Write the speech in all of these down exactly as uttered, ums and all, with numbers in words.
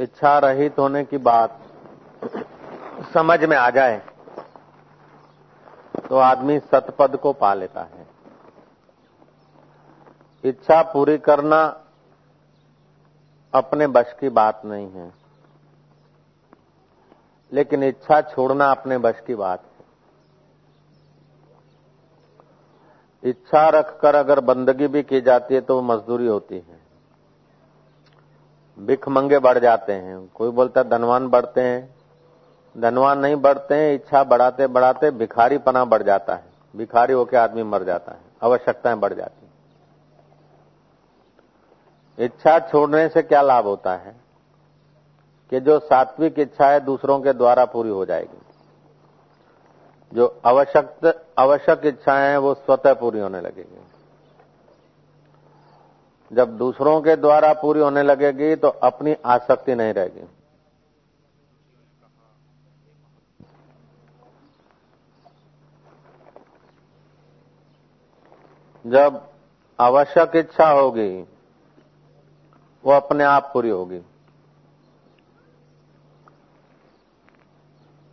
इच्छा रहित होने की बात समझ में आ जाए तो आदमी सतपद को पा लेता है। इच्छा पूरी करना अपने बश की बात नहीं है, लेकिन इच्छा छोड़ना अपने बश की बात है। इच्छा रखकर अगर बंदगी भी की जाती है तो वो मजदूरी होती है। भिख मंगे बढ़ जाते हैं, कोई बोलता धनवान बढ़ते हैं, धनवान नहीं बढ़ते हैं। इच्छा बढ़ाते बढ़ाते भिखारी पना बढ़ जाता है, भिखारी होकर आदमी मर जाता है, आवश्यकताएं बढ़ जाती हैं। इच्छा छोड़ने से क्या लाभ होता है कि जो सात्विक इच्छा है दूसरों के द्वारा पूरी हो जाएगी, जो आवश्यक आवश्यक इच्छाएं हैं वो स्वतः पूरी होने लगेगी। जब दूसरों के द्वारा पूरी होने लगेगी तो अपनी आसक्ति नहीं रहेगी। जब आवश्यक इच्छा होगी वो अपने आप पूरी होगी,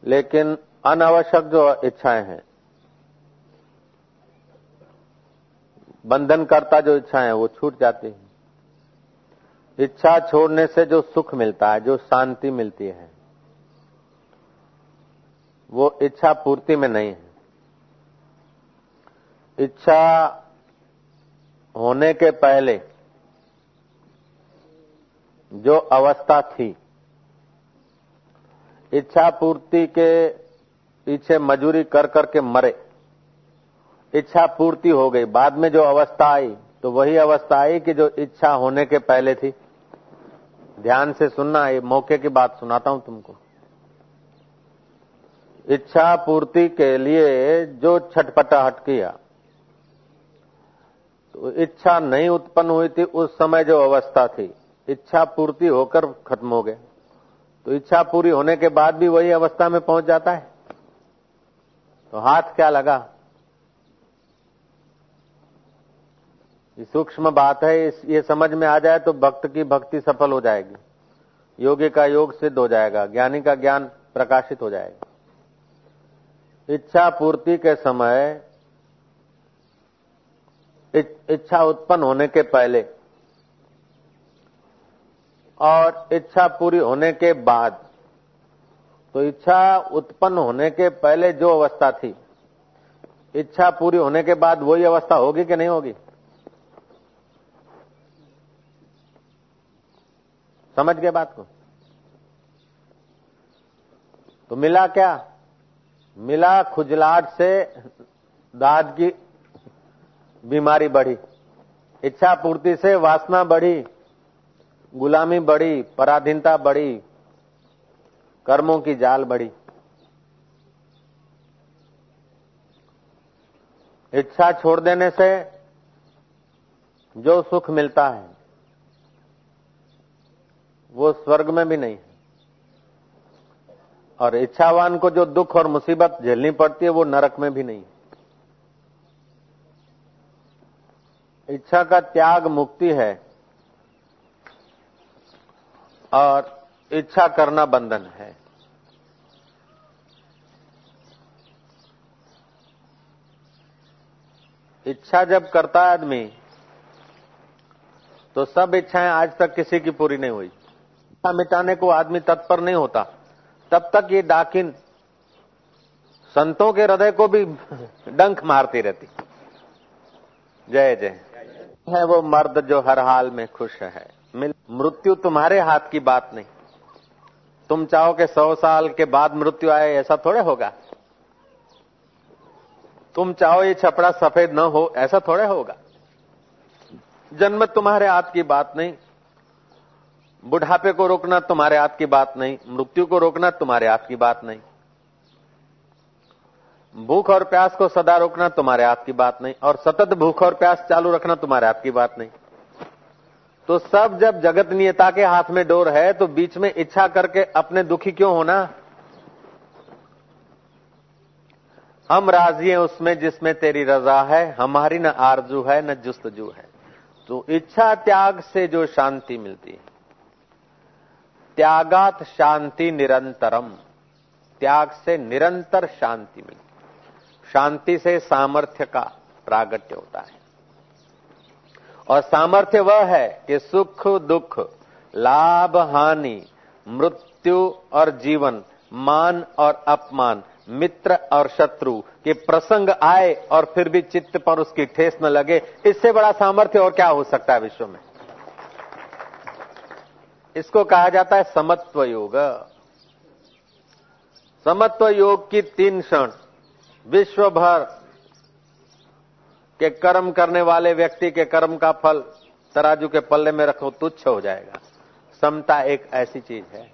लेकिन अनावश्यक जो इच्छाएं हैं, बंधन करता जो इच्छाएं हैं वो छूट जाती है। इच्छा छोड़ने से जो सुख मिलता है, जो शांति मिलती है, वो इच्छा पूर्ति में नहीं है। इच्छा होने के पहले जो अवस्था थी, इच्छा पूर्ति के पीछे मजूरी कर करके मरे, इच्छा पूर्ति हो गई। बाद में जो अवस्था आई तो वही अवस्था आई कि जो इच्छा होने के पहले थी। ध्यान से सुनना, ये मौके की बात सुनाता हूं तुमको। इच्छा पूर्ति के लिए जो छटपटाहट किया, तो इच्छा नहीं उत्पन्न हुई थी उस समय जो अवस्था थी, इच्छा पूर्ति होकर खत्म हो गए। तो इच्छा पूरी होने के बाद भी वही अवस्था में पहुंच जाता है तो हाथ क्या लगा। ये सूक्ष्म बात है, ये समझ में आ जाए तो भक्त की भक्ति सफल हो जाएगी, योगी का योग सिद्ध हो जाएगा, ज्ञानी का ज्ञान प्रकाशित हो जाएगा। इच्छा पूर्ति के समय, इच्छा उत्पन्न होने के पहले और इच्छा पूरी होने के बाद, तो इच्छा उत्पन्न होने के पहले जो अवस्था थी, इच्छा पूरी होने के बाद वही अवस्था होगी कि नहीं होगी? समझ गए बात को? तो मिला क्या? मिला खुजलाहट से दाद की बीमारी बढ़ी, इच्छा पूर्ति से वासना बढ़ी, गुलामी बढ़ी, पराधीनता बढ़ी, कर्मों की जाल बढ़ी। इच्छा छोड़ देने से जो सुख मिलता है वो स्वर्ग में भी नहीं है, और इच्छावान को जो दुख और मुसीबत झेलनी पड़ती है वो नरक में भी नहीं है। इच्छा का त्याग मुक्ति है और इच्छा करना बंधन है। इच्छा जब करता है आदमी तो सब इच्छाएं आज तक किसी की पूरी नहीं हुई, इच्छा मिटाने को आदमी तत्पर नहीं होता तब तक ये डाकिन संतों के हृदय को भी डंक मारती रहती। जय जय है वो मर्द जो हर हाल में खुश है। मृत्यु तुम्हारे हाथ की बात नहीं, तुम चाहो कि सौ साल के बाद मृत्यु आए ऐसा थोड़े होगा, तुम चाहो ये छपड़ा सफेद न हो ऐसा थोड़े होगा। जन्म तुम्हारे हाथ की बात नहीं, बुढ़ापे को रोकना तुम्हारे हाथ की बात नहीं, मृत्यु को रोकना तुम्हारे हाथ की बात नहीं, भूख और प्यास को सदा रोकना तुम्हारे हाथ की बात नहीं, और सतत भूख और प्यास चालू रखना तुम्हारे हाथ की बात नहीं। तो सब जब जगत नियता के हाथ में डोर है तो बीच में इच्छा करके अपने दुखी क्यों होना? हम राजी हैं उसमें जिसमें तेरी रजा है, हमारी न आरजू है न जुस्तजू है। तो इच्छा त्याग से जो शांति मिलती है, त्यागात शांति निरंतरम, त्याग से निरंतर शांति मिलती। शांति से सामर्थ्य का प्रागट्य होता है और सामर्थ्य वह है कि सुख दुख, लाभ हानि, मृत्यु और जीवन, मान और अपमान, मित्र और शत्रु के प्रसंग आए और फिर भी चित्त पर उसकी ठेस न लगे। इससे बड़ा सामर्थ्य और क्या हो सकता है विश्व में। इसको कहा जाता है समत्व योग। समत्व योग की तीन क्षण विश्व भर के कर्म करने वाले व्यक्ति के कर्म का फल तराजू के पल्ले में रखो तुच्छ हो जाएगा। समता एक ऐसी चीज है।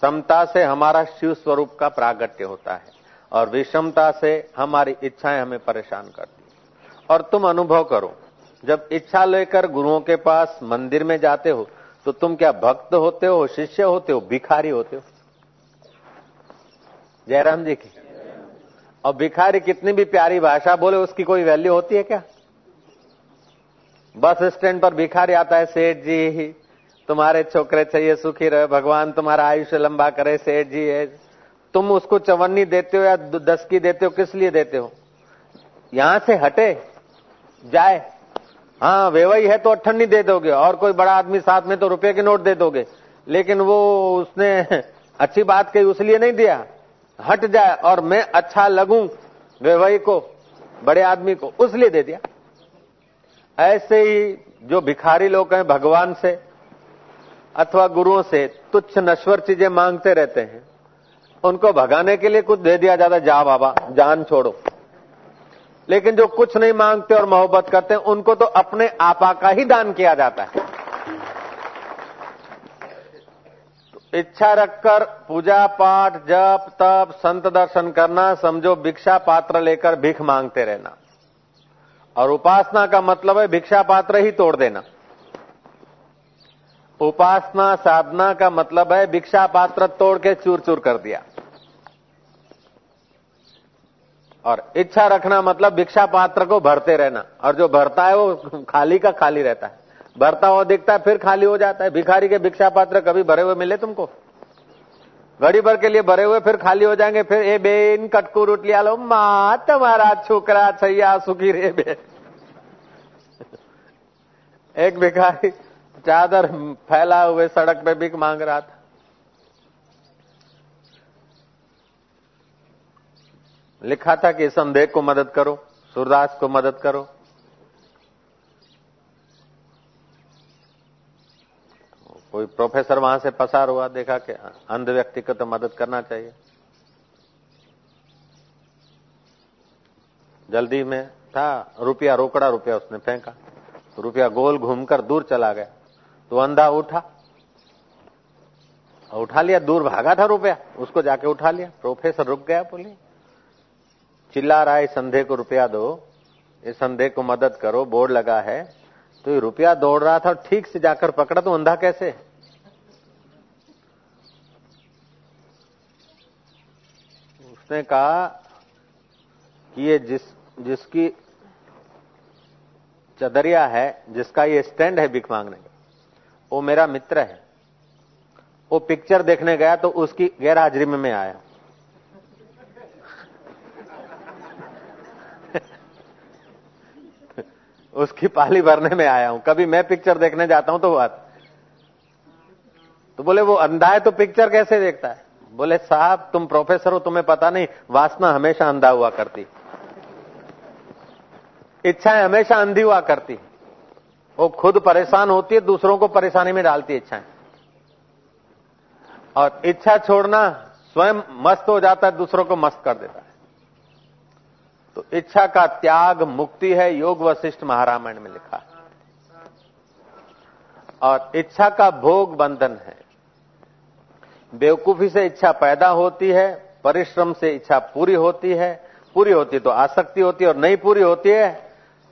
समता से हमारा शिव स्वरूप का प्रागट्य होता है और विषमता से हमारी इच्छाएं हमें परेशान करती हैं। और तुम अनुभव करो, जब इच्छा लेकर गुरुओं के पास मंदिर में जाते हो तो तुम क्या भक्त होते हो, शिष्य होते हो, भिखारी होते हो? जयराम जी की। और भिखारी कितनी भी प्यारी भाषा बोले उसकी कोई वैल्यू होती है क्या? बस स्टैंड पर भिखारी आता है, सेठ जी तुम्हारे छोकरे चाहिए, सुखी रहे, भगवान तुम्हारा आयुष्य लंबा करे सेठ जी। तुम उसको चवन्नी देते हो या दस की देते हो, किस लिए देते हो? यहां से हटे जाए। हाँ वेवई है तो अठन्नी दे दोगे और कोई बड़ा आदमी साथ में तो रुपये के नोट दे दोगे, लेकिन वो उसने अच्छी बात कही उसलिए नहीं दिया। हट जाए और मैं अच्छा लगूं वेवई को, बड़े आदमी को, उसलिए दे दिया। ऐसे ही जो भिखारी लोग हैं भगवान से अथवा गुरुओं से तुच्छ नश्वर चीजें मांगते रहते हैं, उनको भगाने के लिए कुछ दे दिया जाता, जा बाबा जान छोड़ो। लेकिन जो कुछ नहीं मांगते और मोहब्बत करते हैं उनको तो अपने आपा का ही दान किया जाता है। तो इच्छा रखकर पूजा पाठ, जप तप, संत दर्शन करना समझो भिक्षा पात्र लेकर भिख मांगते रहना। और उपासना का मतलब है भिक्षा पात्र ही तोड़ देना। उपासना साधना का मतलब है भिक्षा पात्र तोड़ के चूर चूर कर दिया। और इच्छा रखना मतलब भिक्षा पात्र को भरते रहना। और जो भरता है वो खाली का खाली रहता है, भरता हुआ दिखता है फिर खाली हो जाता है। भिखारी के भिक्षा पात्र कभी भरे हुए मिले तुमको? घड़ी भर के लिए भरे हुए फिर खाली हो जाएंगे। फिर ए बेन कटकू रोटलिया लो मां तुम्हारा छोकरा छैया सुखी रे बे। एक भिखारी चादर फैला हुए सड़क पे भिख मांग रहा था, लिखा था कि संदेह को मदद करो, सूरदास को मदद करो। कोई प्रोफेसर वहां से पसार हुआ, देखा कि अंध व्यक्ति को तो मदद करना चाहिए। जल्दी में था, रुपया रोकड़ा रुपया उसने फेंका, रुपया गोल घूमकर दूर चला गया तो अंधा उठा, उठा लिया। दूर भागा था रुपया, उसको जाके उठा लिया। प्रोफेसर रुक गया, बोले चिल्ला रहा है संधे को रुपया दो, इस संधे को मदद करो, बोर्ड लगा है। तो ये रुपया दौड़ रहा था, ठीक से जाकर पकड़ा तो अंधा कैसे? उसने कहा कि ये जिस जिसकी चदरिया है, जिसका ये स्टैंड है भिख मांगने का, वो मेरा मित्र है। वो पिक्चर देखने गया तो उसकी गैरहाजिरी में मैं आया। उसकी पाली भरने में आया हूं। कभी मैं पिक्चर देखने जाता हूं तो बात तो बोले वो अंधा है तो पिक्चर कैसे देखता है? बोले साहब तुम प्रोफेसर हो, तुम्हें पता नहीं, वासना हमेशा अंधा हुआ करती, इच्छाएं हमेशा अंधी हुआ करती। वो खुद परेशान होती है, दूसरों को परेशानी में डालती है इच्छाएं। और इच्छा छोड़ना, स्वयं मस्त हो जाता है, दूसरों को मस्त कर देता है। तो इच्छा का त्याग मुक्ति है, योग वशिष्ठ महारामायण में लिखा है। और इच्छा का भोग बंधन है। बेवकूफी से इच्छा पैदा होती है, परिश्रम से इच्छा पूरी होती है, पूरी होती तो आसक्ति होती है और नहीं पूरी होती है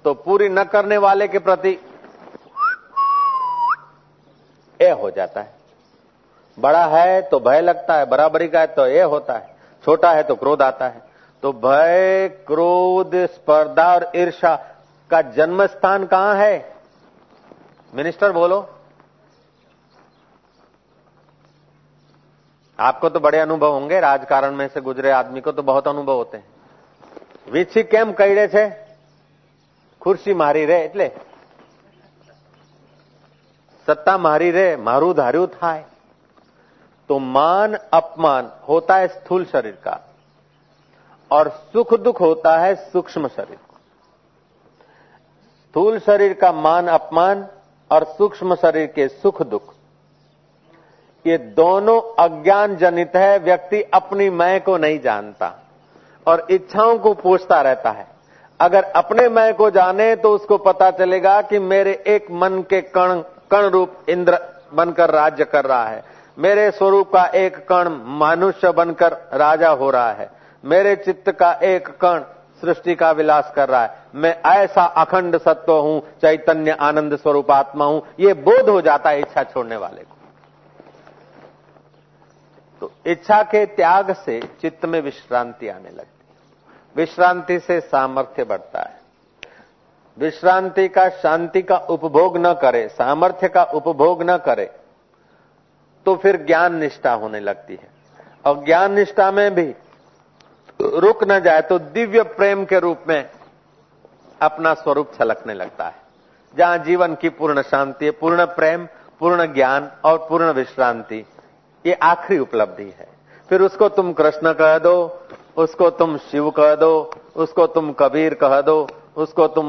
तो पूरी न करने वाले के प्रति ए हो जाता है। बड़ा है तो भय लगता है, बराबरी का है तो ए होता है, छोटा है तो क्रोध आता है। तो भय, क्रोध, स्पर्धा और ईर्ष्या का जन्म स्थान कहां है? मिनिस्टर बोलो। आपको तो बड़े अनुभव होंगे, राजकारण में से गुजरे आदमी को तो बहुत अनुभव होते हैं। વીછી કેમ કઈડે છે? ખુરશી મારી રે એટલે, સત્તા મારી રે, મારું ધાર્યું થાય। तो मान अपमान होता है स्थूल शरीर का, और सुख दुख होता है सूक्ष्म शरीर का। स्थूल शरीर का मान अपमान और सूक्ष्म शरीर के सुख दुख, ये दोनों अज्ञान जनित है। व्यक्ति अपनी मैं को नहीं जानता और इच्छाओं को पूछता रहता है। अगर अपने मैं को जाने तो उसको पता चलेगा कि मेरे एक मन के कण कण रूप इंद्र बनकर राज्य कर रहा है, मेरे स्वरूप का एक कण मनुष्य बनकर राजा हो रहा है, मेरे चित्त का एक कण सृष्टि का विलास कर रहा है, मैं ऐसा अखंड सत्व हूं, चैतन्य आनंद स्वरूप आत्मा हूं। ये बोध हो जाता है इच्छा छोड़ने वाले को। तो इच्छा के त्याग से चित्त में विश्रांति आने लगती है, विश्रांति से सामर्थ्य बढ़ता है। विश्रांति का, शांति का उपभोग न करे, सामर्थ्य का उपभोग न करे तो फिर ज्ञान निष्ठा होने लगती है। और ज्ञान निष्ठा में भी रुक न जाए तो दिव्य प्रेम के रूप में अपना स्वरूप छलकने लगता है, जहां जीवन की पूर्ण शांति, पूर्ण प्रेम, पूर्ण ज्ञान और पूर्ण विश्रांति, ये आखिरी उपलब्धि है। फिर उसको तुम कृष्ण कह दो, उसको तुम शिव कह दो, उसको तुम कबीर कह दो, उसको तुम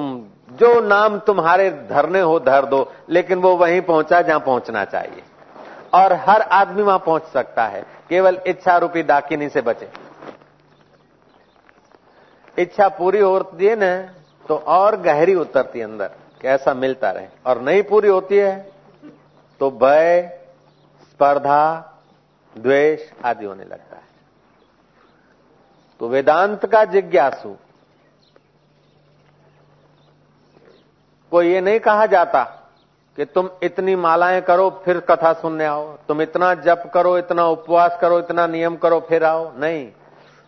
जो नाम तुम्हारे धरने हो धर दो, लेकिन वो वहीं पहुंचा जहां पहुंचना चाहिए। और हर आदमी वहां पहुंच सकता है, केवल इच्छा रूपी डाकिनी से बचे। इच्छा पूरी होती है ना तो और गहरी उतरती अंदर, कैसा मिलता रहे। और नहीं पूरी होती है तो भय, स्पर्धा, द्वेष आदि होने लगता है। तो वेदांत का जिज्ञासु को ये नहीं कहा जाता कि तुम इतनी मालाएं करो फिर कथा सुनने आओ, तुम इतना जप करो, इतना उपवास करो, इतना नियम करो फिर आओ। नहीं,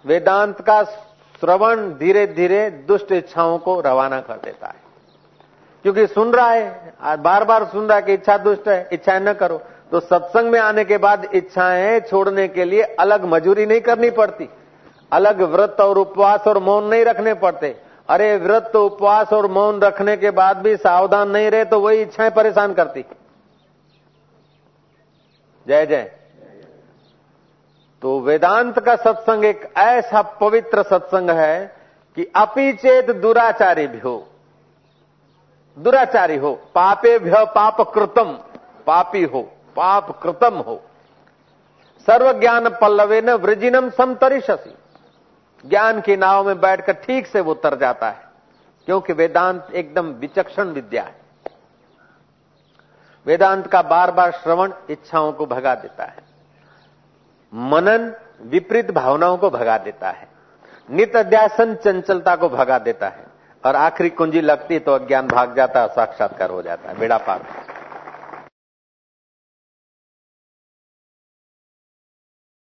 वेदांत का श्रवण धीरे धीरे दुष्ट इच्छाओं को रवाना कर देता है, क्योंकि सुन रहा है, बार बार सुन रहा है कि इच्छा दुष्ट है, इच्छाएं न करो। तो सत्संग में आने के बाद इच्छाएं छोड़ने के लिए अलग मजूरी नहीं करनी पड़ती, अलग व्रत और उपवास और मौन नहीं रखने पड़ते। अरे व्रत उपवास और मौन रखने के बाद भी सावधान नहीं रहे तो वही इच्छाएं परेशान करती। जय जय। तो वेदांत का सत्संग एक ऐसा पवित्र सत्संग है कि अपीचेत दुराचारी भ्यो, दुराचारी हो, पापे भ्य पाप कृतम, पापी हो, पाप कृतम हो, सर्वज्ञान पल्लवेन वृजिनम समतरिशसि, ज्ञान की नाव में बैठकर ठीक से वो उतर जाता है, क्योंकि वेदांत एकदम विचक्षण विद्या है। वेदांत का बार बार श्रवण इच्छाओं को भगा देता है, मनन विपरीत भावनाओं को भगा देता है, नित्य ध्यासन चंचलता को भगा देता है, और आखिरी कुंजी लगती तो अज्ञान भाग जाता है, साक्षात्कार हो जाता है, बेड़ा पार।